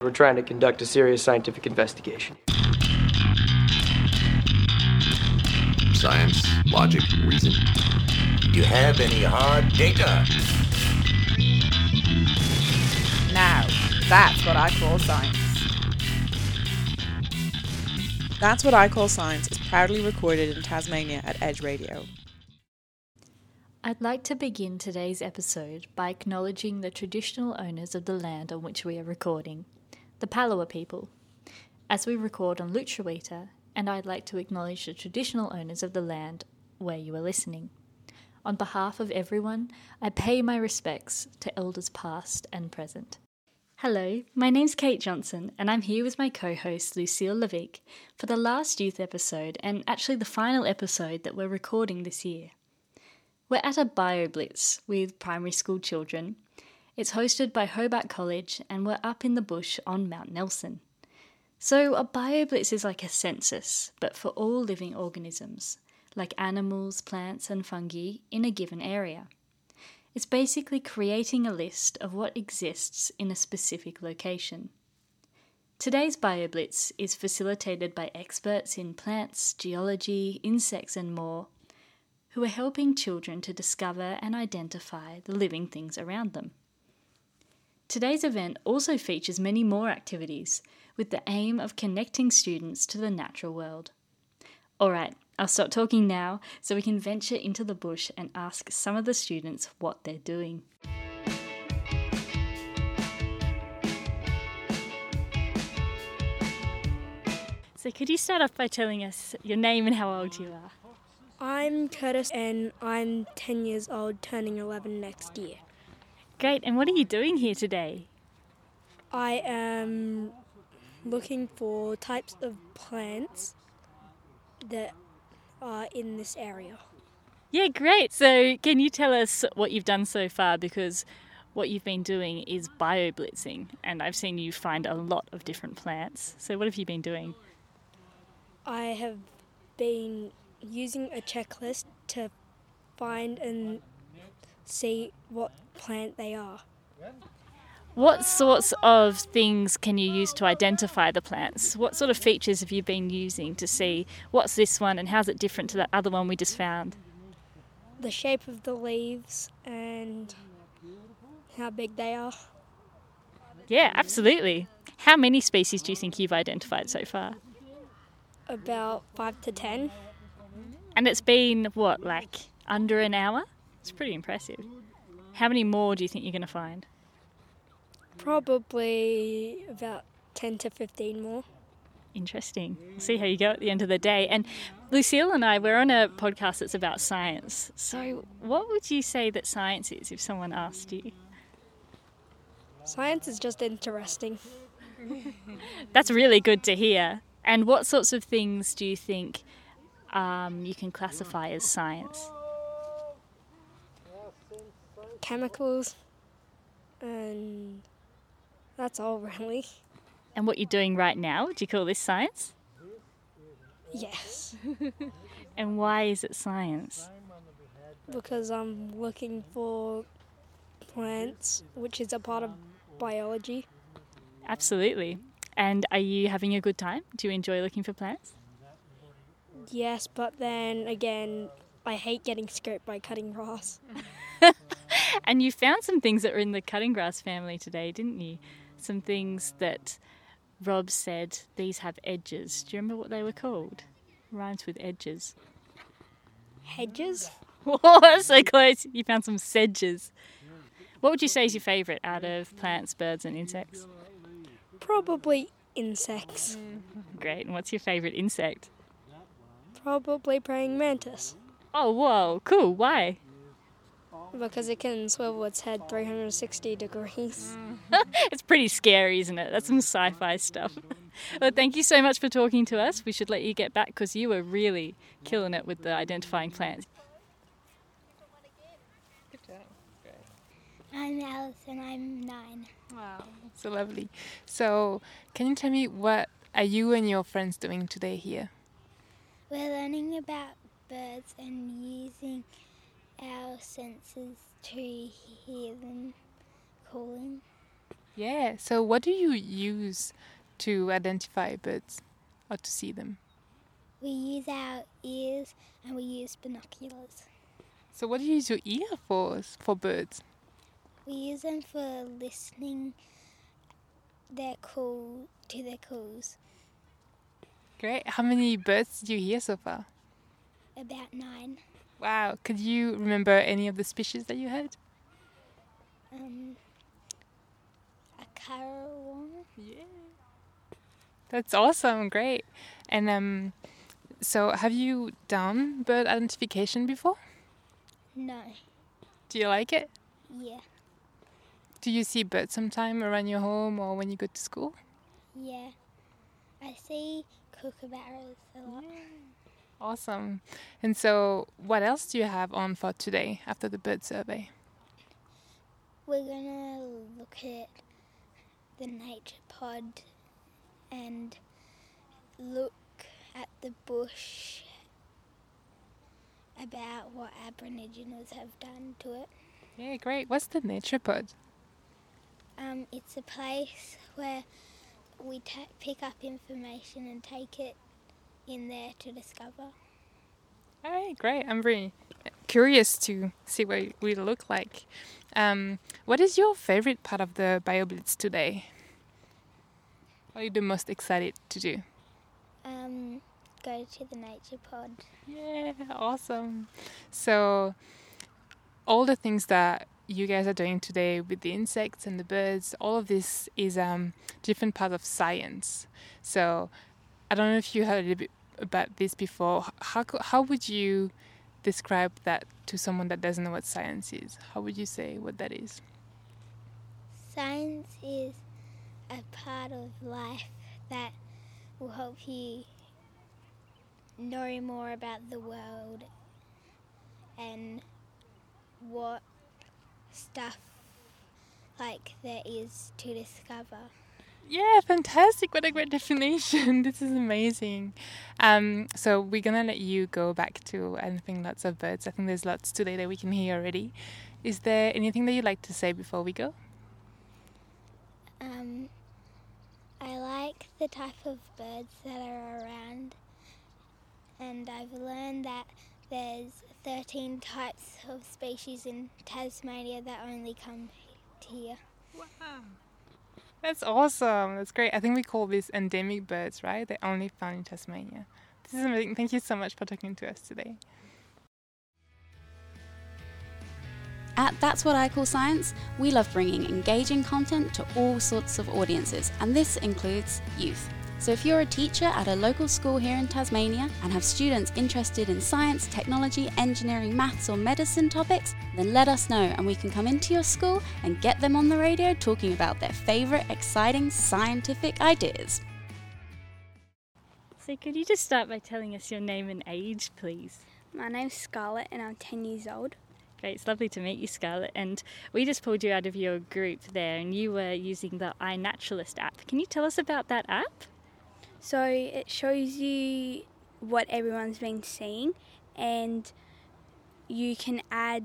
We're trying to conduct a serious scientific investigation. Science, logic, reason. Do you have any hard data? Now, that's what I call science. That's What I Call Science is proudly recorded in Tasmania at EDGE Radio. I'd like to begin today's episode by acknowledging the traditional owners of the land on which we are recording, the Palawa people. As we record on Lutruwita, and I'd like to acknowledge the traditional owners of the land where you are listening. On behalf of everyone, I pay my respects to elders past and present. Hello, my name's Kate Johnson, and I'm here with my co-host Lucille Levick for the last youth episode, and actually the final episode that we're recording this year. We're at a BioBlitz with primary school children. It's hosted by Hobart College, and we're up in the bush on Mount Nelson. So a BioBlitz is like a census, but for all living organisms, like animals, plants and fungi in a given area. It's basically creating a list of what exists in a specific location. Today's BioBlitz is facilitated by experts in plants, geology, insects and more, who are helping children to discover and identify the living things around them. Today's event also features many more activities, with the aim of connecting students to the natural world. Alright, I'll stop talking now so we can venture into the bush and ask some of the students what they're doing. So could you start off by telling us your name and how old you are? I'm Curtis and I'm 10 years old, turning 11 next year. Great, and what are you doing here today? I am looking for types of plants that are in this area. Yeah, great. So can you tell us what you've done so far? Because what you've been doing is bioblitzing, and I've seen you find a lot of different plants. So what have you been doing? I have been using a checklist to find and see what plant they are. What sorts of things can you use to identify the plants? What sort of features have you been using to see what's this one and how's it different to that other one we just found? The shape of the leaves and how big they are. Yeah, absolutely. How many species do you think you've identified so far? About 5 to 10. And it's been, what, like under an hour? It's pretty impressive. How many more do you think you're going to find? Probably about 10 to 15 more. Interesting. We'll see how you go at the end of the day. And Lucille and I, we're on a podcast that's about science. So what would you say that science is if someone asked you? Science is just interesting. That's really good to hear. And what sorts of things do you think you can classify as science? Chemicals and... that's all, really. And what you're doing right now, would you call this science? Yes. And why is it science? Because I'm looking for plants, which is a part of biology. Absolutely. And are you having a good time? Do you enjoy looking for plants? Yes, but then again, I hate getting scraped by cutting grass. And you found some things that were in the cutting grass family today, didn't you? Some things that Rob said, these have edges. Do you remember what they were called? Rhymes with edges. Hedges? Oh, so close. You found some sedges. What would you say is your favourite out of plants, birds and insects? Probably insects. Great. And what's your favourite insect? Probably praying mantis. Oh, whoa. Cool. Why? Because it can swivel its head 360 degrees. It's pretty scary, isn't it? That's some sci-fi stuff. Well, thank you so much for talking to us. We should let you get back because you were really killing it with the identifying plants. Good job. Great. I'm Alice and I'm 9. Wow, so lovely. So can you tell me what are you and your friends doing today here? We're learning about birds and using our senses to hear them calling. Yeah, so what do you use to identify birds or to see them? We use our ears and we use binoculars. So what do you use your ear for birds? We use them for listening their call to their calls. Great. How many birds did you hear so far? About 9. Wow. Could you remember any of the species that you heard? A carawan. Yeah. That's awesome. Great. And so have you done bird identification before? No. Do you like it? Yeah. Do you see birds sometime around your home or when you go to school? Yeah. I see kookaburras a lot. Yeah. Awesome. And so what else do you have on for today after the bird survey? We're going to look at the nature pod and look at the bush about what Aboriginals have done to it. Yeah, great. What's the nature pod? It's a place where we pick up information and take it in there to discover. All right, great. I'm really curious to see what we look like. What is your favorite part of the BioBlitz today? What are you the most excited to do? Go to the nature pod. Yeah, awesome. So all the things that you guys are doing today with the insects and the birds, all of this is different part of science. So I don't know if you heard a bit about this before. How would you describe that to someone that doesn't know what science is? How would you say what that is? Science is a part of life that will help you know more about the world and what stuff like there is to discover. Yeah, fantastic. What a great definition. This is amazing. So we're going to let you go back to anything lots of birds. I think there's lots today that we can hear already. Is there anything that you'd like to say before we go? I like the type of birds that are around, and I've learned that there's 13 types of species in Tasmania that only come here. Wow. That's awesome. That's great. I think we call these endemic birds, right? They're only found in Tasmania. This is amazing. Thank you so much for talking to us today. At That's What I Call Science, we love bringing engaging content to all sorts of audiences, and this includes youth. So if you're a teacher at a local school here in Tasmania and have students interested in science, technology, engineering, maths or medicine topics, then let us know and we can come into your school and get them on the radio talking about their favourite exciting scientific ideas. So could you just start by telling us your name and age, please? My name's Scarlett and I'm 10 years old. Great, it's lovely to meet you, Scarlett. And we just pulled you out of your group there and you were using the iNaturalist app. Can you tell us about that app? So it shows you what everyone's been seeing and you can add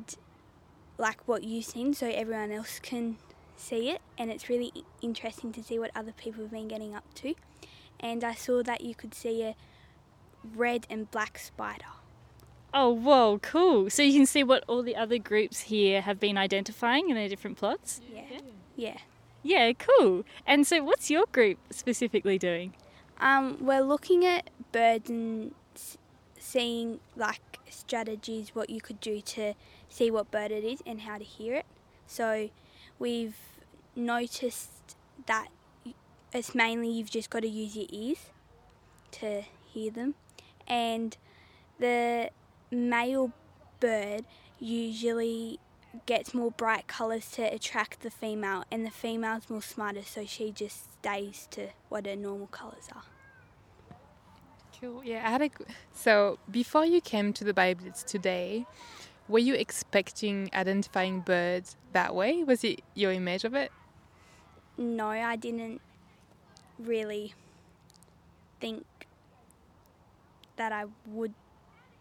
like what you've seen so everyone else can see it, and it's really interesting to see what other people have been getting up to. And I saw that you could see a red and black spider. Oh, whoa, cool. So you can see what all the other groups here have been identifying in their different plots? Yeah. Yeah, cool. And so what's your group specifically doing? We're looking at birds and seeing like strategies, what you could do to see what bird it is and how to hear it. So we've noticed that it's mainly you've just got to use your ears to hear them. And the male bird usually gets more bright colours to attract the female, and the female's more smarter, so she just stays to what her normal colours are. Cool. Yeah, so before you came to the BioBlitz today, were you expecting identifying birds that way? Was it your image of it? No, I didn't really think that I would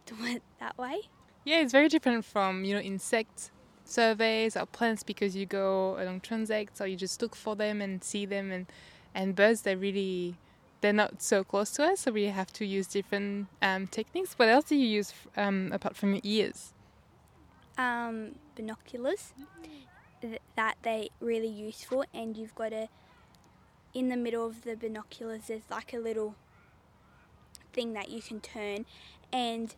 do it that way. Yeah, it's very different from, insects surveys or plants because you go along transects or you just look for them and see them. And birds, they're not so close to us, so we have to use different techniques. What else do you use apart from your ears? Binoculars. That they're really useful, and you've got to, in the middle of the binoculars, there's like a little thing that you can turn, and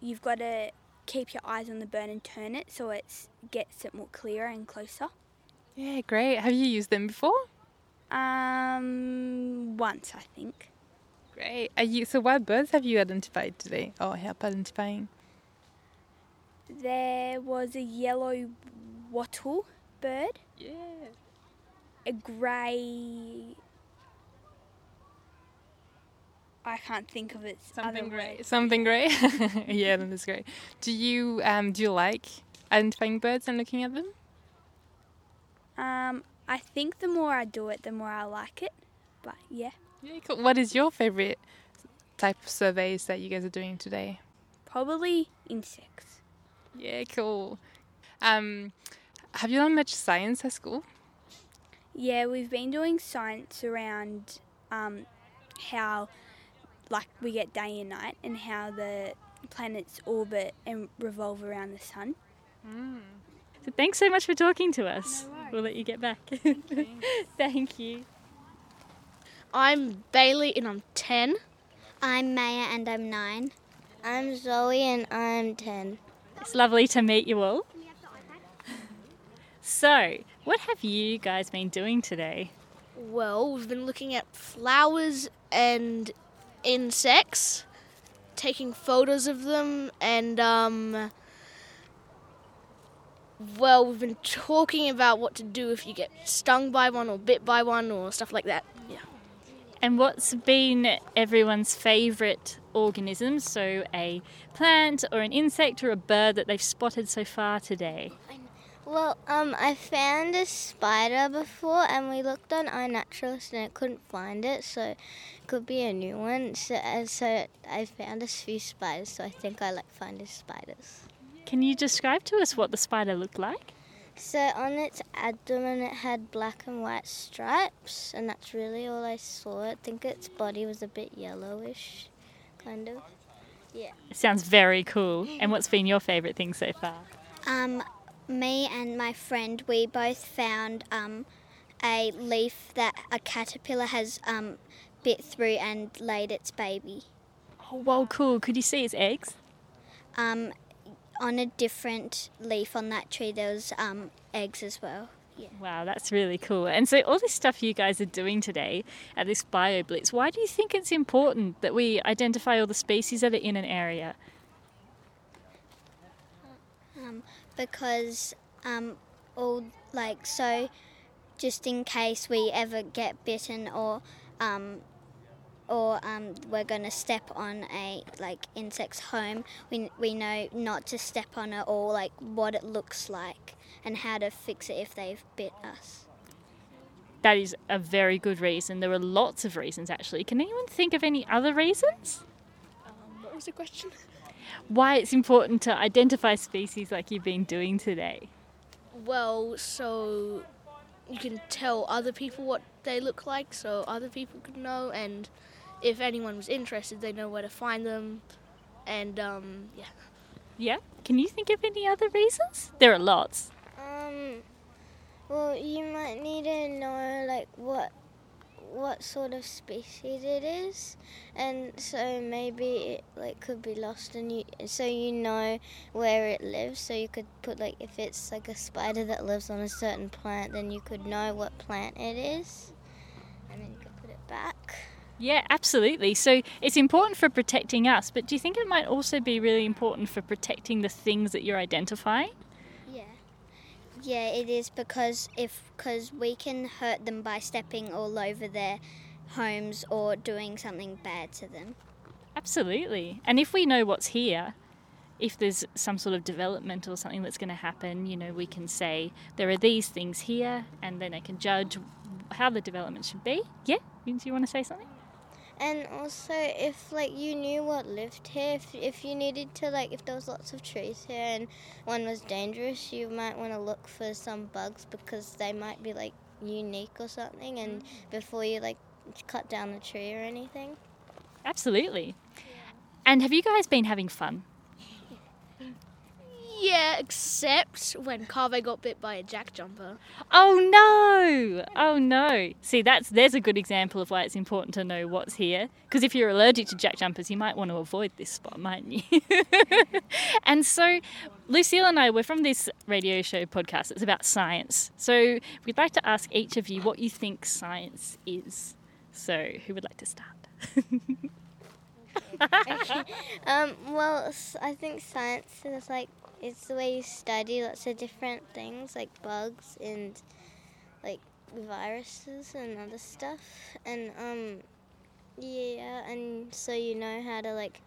you've got to keep your eyes on the bird and turn it so it gets it more clearer and closer. Yeah, great. Have you used them before? Once, I think. Great. So what birds have you identified today or help identifying? There was a yellow wattle bird. Yeah. A grey... I can't think of it. Something grey. Something grey? Yeah, that is grey. Do you like identifying birds and looking at them? I think the more I do it, the more I like it. But yeah. Yeah, cool. What is your favourite type of surveys that you guys are doing today? Probably insects. Yeah, cool. Have you done much science at school? Yeah, we've been doing science around how... like we get day and night and how the planets orbit and revolve around the sun. Mm. So thanks so much for talking to us. No worries. We'll let you get back. Thank you. Thank you. I'm Bailey and I'm 10. I'm Maya and I'm 9. I'm Zoe and I'm 10. It's lovely to meet you all. Can you have the iPad? So, what have you guys been doing today? Well, we've been looking at flowers and insects, taking photos of them, and we've been talking about what to do if you get stung by one or bit by one or stuff like that. Yeah. And what's been everyone's favourite organism? So a plant or an insect or a bird that they've spotted so far today? Well, I found a spider before, and we looked on iNaturalist and it couldn't find it, so it could be a new one. So I found a few spiders, so I think I like finding spiders. Can you describe to us what the spider looked like? So on its abdomen it had black and white stripes, and that's really all I saw. I think its body was a bit yellowish, kind of. Yeah. It sounds very cool. And what's been your favourite thing so far? Me and my friend, we both found a leaf that a caterpillar has bit through and laid its baby. Oh, wow, cool. Could you see its eggs? On a different leaf on that tree, there was eggs as well. Yeah. Wow, that's really cool. And so all this stuff you guys are doing today at this BioBlitz, why do you think it's important that we identify all the species that are in an area? Because just in case we ever get bitten or we're gonna step on a insect's home, we know not to step on it or what it looks like and how to fix it if they've bit us. That is a very good reason. There are lots of reasons actually. Can anyone think of any other reasons? What was the question? Why it's important to identify species like you've been doing today. Well, so you can tell other people what they look like, so other people could know, and if anyone was interested, they know where to find them, and yeah. Yeah? Can you think of any other reasons? There are lots. Well, you might need to know, what sort of species it is, and so maybe it could be lost, and you know where it lives, so you could put if it's a spider that lives on a certain plant, then you could know what plant it is and then you could put it back. Yeah, absolutely. So it's important for protecting us, but do you think it might also be really important for protecting the things that you're identifying? Yeah, it is, because we can hurt them by stepping all over their homes or doing something bad to them. Absolutely. And if we know what's here, if there's some sort of development or something that's going to happen, we can say there are these things here, and then I can judge how the development should be. Yeah? Do you want to say something? And also, if like you knew what lived here, if you needed to, like, if there was lots of trees here and one was dangerous, you might want to look for some bugs because they might be like unique or something, and before you like cut down the tree or anything. Absolutely. Yeah. And have you guys been having fun? Yeah, except when Carve got bit by a jack jumper. Oh no! See, there's a good example of why it's important to know what's here. Because if you're allergic to jack jumpers, you might want to avoid this spot, mightn't you? And so, Lucille and I, we're from this radio show podcast. It's about science. So we'd like to ask each of you what you think science is. So who would like to start? Okay. Well, I think science is like, it's the way you study lots of different things, like bugs and like viruses and other stuff. And and so you know how to like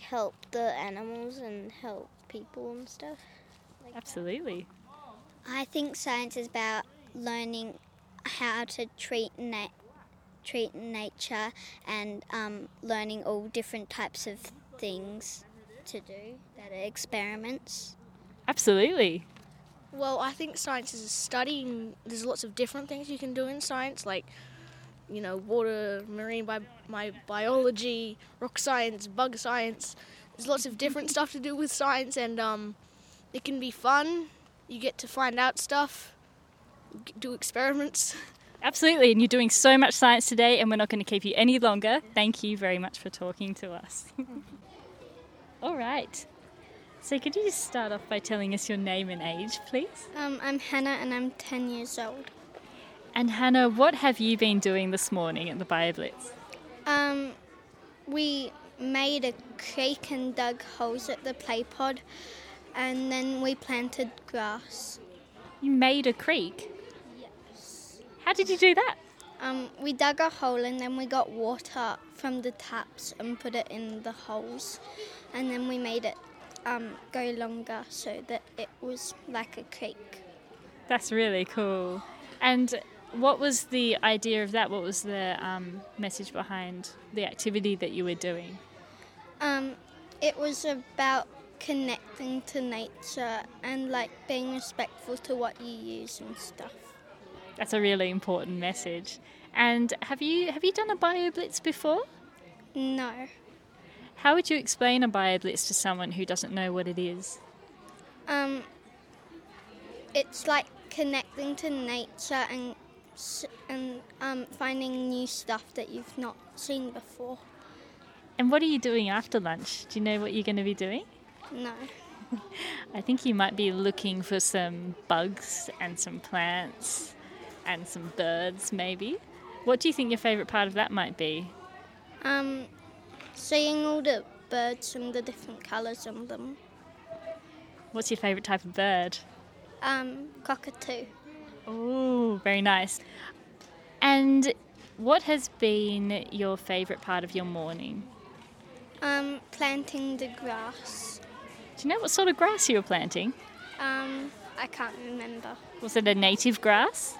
help the animals and help people and stuff. Like absolutely. That. I think science is about learning how to treat nature and learning all different types of things to do that are experiments. Absolutely. Well, I think science is studying. There's lots of different things you can do in science, like, you know, water, marine biology, rock science, bug science. There's lots of different stuff to do with science, and it can be fun. You get to find out stuff, do experiments. Absolutely, and you're doing so much science today, and we're not going to keep you any longer. Thank you very much for talking to us. All right. So could you just start off by telling us your name and age, please? I'm Hannah, and I'm 10 years old. And Hannah, what have you been doing this morning at the BioBlitz? We made a creek and dug holes at the play pod, and then we planted grass. You made a creek? Yes. How did you do that? We dug a hole and then we got water from the taps and put it in the holes, and then we made it go longer so that it was like a creek. That's really cool. And what was the idea of that? What was the message behind the activity that you were doing? It was about connecting to nature and like being respectful to what you use and stuff. That's a really important message. And have you done a BioBlitz before? No. How would you explain a BioBlitz to someone who doesn't know what it is? It's like connecting to nature and finding new stuff that you've not seen before. And what are you doing after lunch? Do you know what you're going to be doing? No. I think you might be looking for some bugs and some plants. And some birds, maybe. What do you think your favourite part of that might be? Seeing all the birds and the different colours on them. What's your favourite type of bird? Cockatoo. Oh, very nice. And what has been your favourite part of your morning? Planting the grass. Do you know what sort of grass you were planting? I can't remember. Was it a native grass?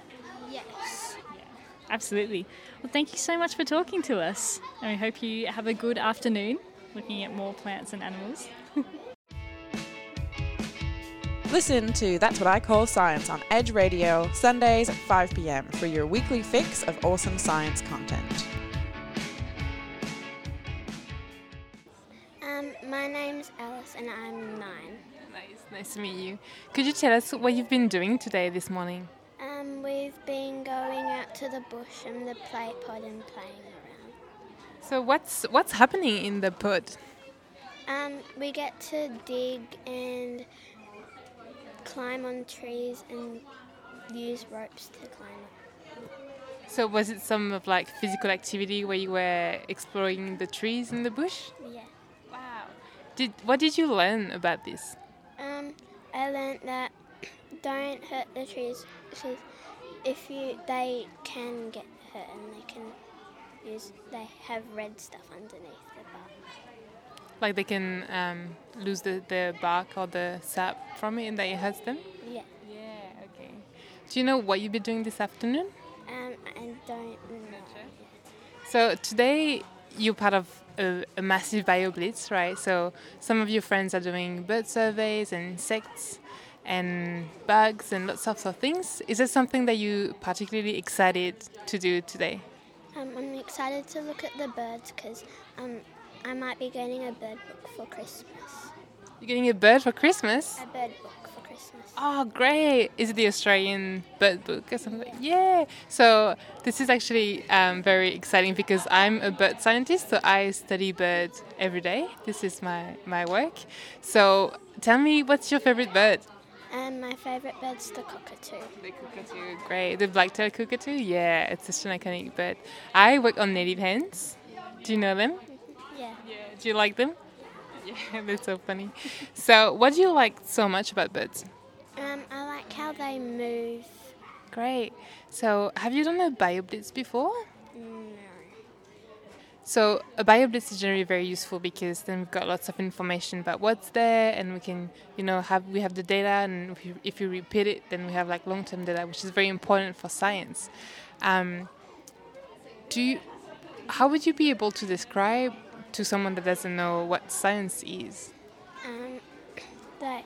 Yes. Yeah, absolutely. Well, thank you so much for talking to us. And we hope you have a good afternoon looking at more plants and animals. Listen to That's What I Call Science on EDGE Radio, Sundays at 5 p.m. for your weekly fix of awesome science content. My name's Alice and I'm 9. Nice to meet you. Could you tell us what you've been doing today this morning? We've been going out to the bush and the play pod and playing around. So what's happening in the pod? We get to dig and climb on trees and use ropes to climb up. So was it some of like physical activity where you were exploring the trees in the bush? Yeah. Wow. What did you learn about this? I learned that don't hurt the trees. They can get hurt, and they have red stuff underneath the bark. Like they can lose the bark or the sap from it, and that it hurts them? Yeah. Yeah, okay. Do you know what you'll be doing this afternoon? I don't know. So today you're part of a massive BioBlitz, right? So some of your friends are doing bird surveys and insects and bugs and lots of things. Is there something that you're particularly excited to do today? I'm excited to look at the birds because I might be getting a bird book for Christmas. You're getting a bird for Christmas? A bird book for Christmas. Oh, great. Is it the Australian bird book or something? Yeah. So this is actually very exciting because I'm a bird scientist, so I study birds every day. This is my work. So tell me, what's your favourite bird? My favourite bird's the cockatoo. The cockatoo, great. The black-tailed cockatoo? Yeah, it's such an iconic bird. I work on native hens. Do you know them? Yeah. Do you like them? Yeah, that's so funny. So, what do you like so much about birds? I like how they move. Great. So, have you done a BioBlitz before? No. So, a BioBlitz is generally very useful because then we've got lots of information about what's there, and we can, we have the data, and if you repeat it, then we have like long-term data, which is very important for science. How would you be able to describe to someone that doesn't know what science is? That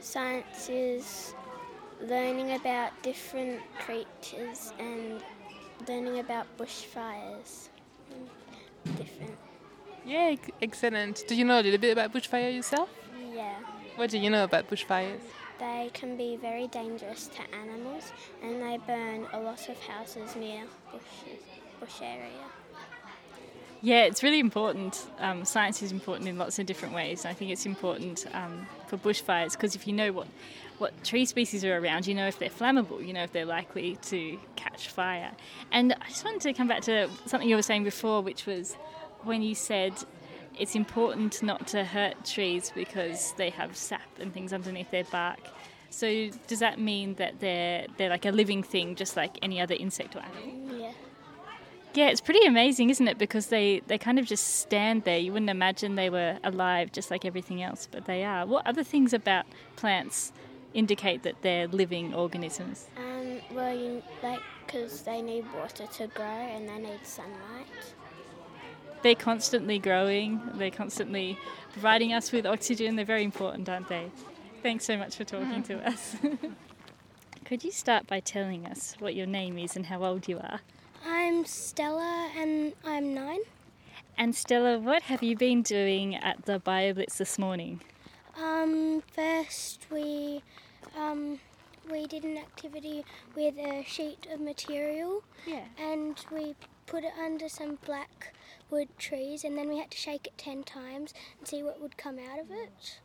science is learning about different creatures and learning about bushfires. Different. Yeah, excellent. Do you know a little bit about bushfire yourself? Yeah. What do you know about bushfires? They can be very dangerous to animals and they burn a lot of houses near bush area. Yeah, it's really important. Science is important in lots of different ways. I think it's important for bushfires because if you know what tree species are around, you know if they're flammable, you know if they're likely to catch fire. And I just wanted to come back to something you were saying before, which was when you said it's important not to hurt trees because they have sap and things underneath their bark. So does that mean that they're like a living thing, just like any other insect or animal? Yeah. Yeah, it's pretty amazing, isn't it? Because they kind of just stand there. You wouldn't imagine they were alive just like everything else, but they are. What other things about plants indicate that they're living organisms? Because they need water to grow and they need sunlight. They're constantly growing. They're constantly providing us with oxygen. They're very important, aren't they? Thanks so much for talking to us. Could you start by telling us what your name is and how old you are? I'm Stella and I'm 9. And Stella, what have you been doing at the BioBlitz this morning? First we did an activity with a sheet of material. Yeah. And we put it under some black wood trees and then we had to shake it 10 times and see what would come out of it.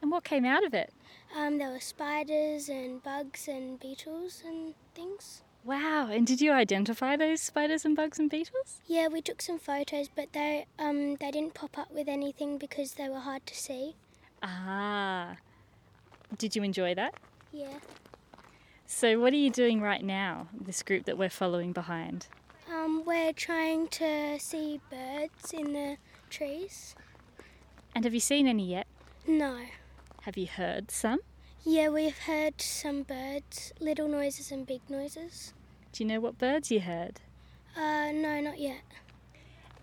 And what came out of it? There were spiders and bugs and beetles and things. Wow, and did you identify those spiders and bugs and beetles? Yeah, we took some photos, but they didn't pop up with anything because they were hard to see. Ah, did you enjoy that? Yeah. So what are you doing right now, this group that we're following behind? We're trying to see birds in the trees. And have you seen any yet? No. Have you heard some? Yeah, we've heard some birds, little noises and big noises. Do you know what birds you heard? No, not yet.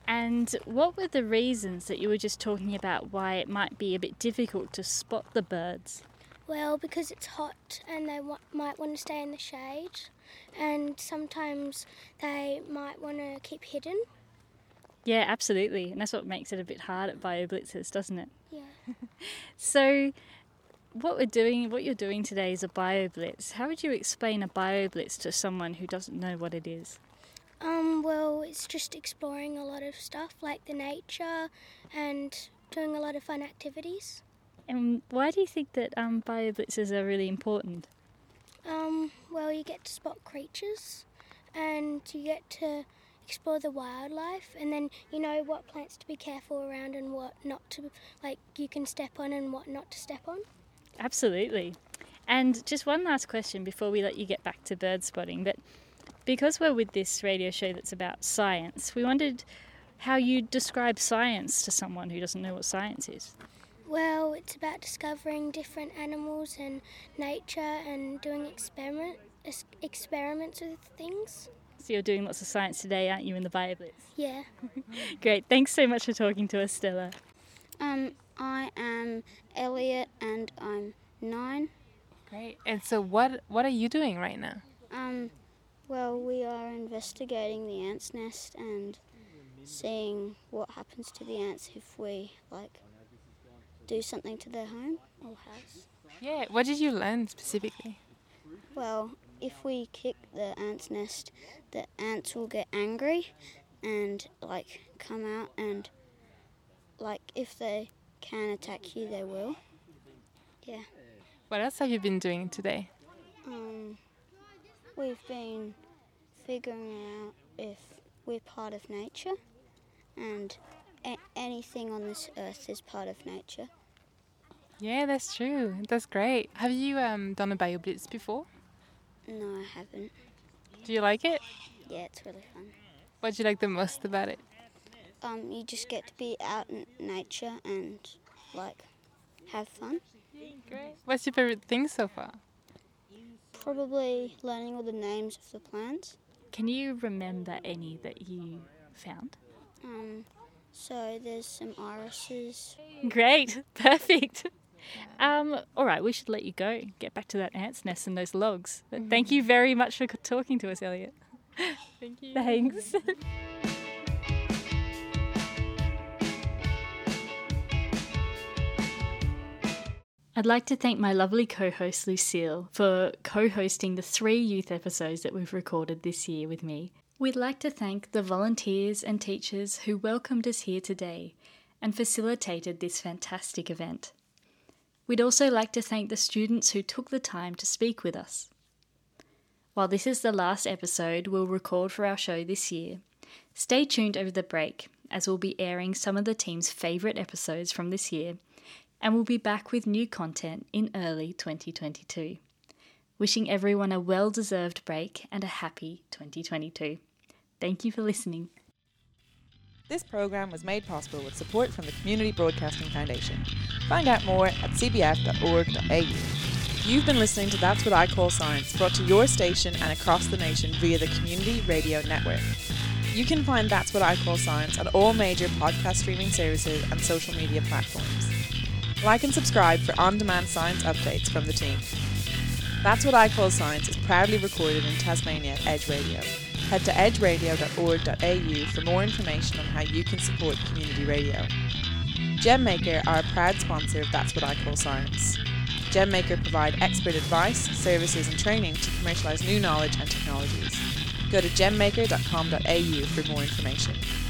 And what were the reasons that you were just talking about why it might be a bit difficult to spot the birds? Well, because it's hot and they might want to stay in the shade and sometimes they might want to keep hidden. Yeah, absolutely. And that's what makes it a bit hard at BioBlitzes, doesn't it? Yeah. So what you're doing today is a BioBlitz. How would you explain a BioBlitz to someone who doesn't know what it is? Well, it's just exploring a lot of stuff like the nature and doing a lot of fun activities. And why do you think that BioBlitzes are really important? Well, you get to spot creatures and you get to explore the wildlife and then you know what plants to be careful around and what not to, like you can step on and what not to step on. Absolutely. And just one last question before we let you get back to bird spotting. But because we're with this radio show that's about science, we wondered how you describe science to someone who doesn't know what science is. Well, it's about discovering different animals and nature and doing experiments with things. So you're doing lots of science today, aren't you, in the BioBlitz? Yeah. Great. Thanks so much for talking to us, Stella. I am Elliot and I'm 9. Great. And so what are you doing right now? Well, we are investigating the ants' nest and seeing what happens to the ants if we, do something to their home or house. Yeah. What did you learn specifically? Well, if we kick the ants' nest, the ants will get angry and, come out and, if they can attack you, they will. Yeah. What else have you been doing today? We've been figuring out if we're part of nature and anything on this earth is part of nature. Yeah, that's true. That's great. Have you done a BioBlitz before? No, I haven't. Do you like it? Yeah, it's really fun. What do you like the most about it? You just get to be out in nature and, have fun. Great. What's your favourite thing so far? Probably learning all the names of the plants. Can you remember any that you found? So there's some irises. Great. Perfect. All right, we should let you go. Get back to that ant's nest and those logs. But Thank you very much for talking to us, Elliot. Thank you. Thanks. I'd like to thank my lovely co-host Lucille for co-hosting the 3 youth episodes that we've recorded this year with me. We'd like to thank the volunteers and teachers who welcomed us here today and facilitated this fantastic event. We'd also like to thank the students who took the time to speak with us. While this is the last episode we'll record for our show this year, stay tuned over the break as we'll be airing some of the team's favourite episodes from this year. And we'll be back with new content in early 2022. Wishing everyone a well-deserved break and a happy 2022. Thank you for listening. This program was made possible with support from the Community Broadcasting Foundation. Find out more at cbf.org.au. You've been listening to That's What I Call Science, brought to your station and across the nation via the Community Radio Network. You can find That's What I Call Science on all major podcast streaming services and social media platforms. Like and subscribe for on-demand science updates from the team. That's What I Call Science is proudly recorded in Tasmania at EDGE Radio. Head to edgeradio.org.au for more information on how you can support community radio. Gemmaker are a proud sponsor of That's What I Call Science. Gemmaker provide expert advice, services and training to commercialise new knowledge and technologies. Go to gemmaker.com.au for more information.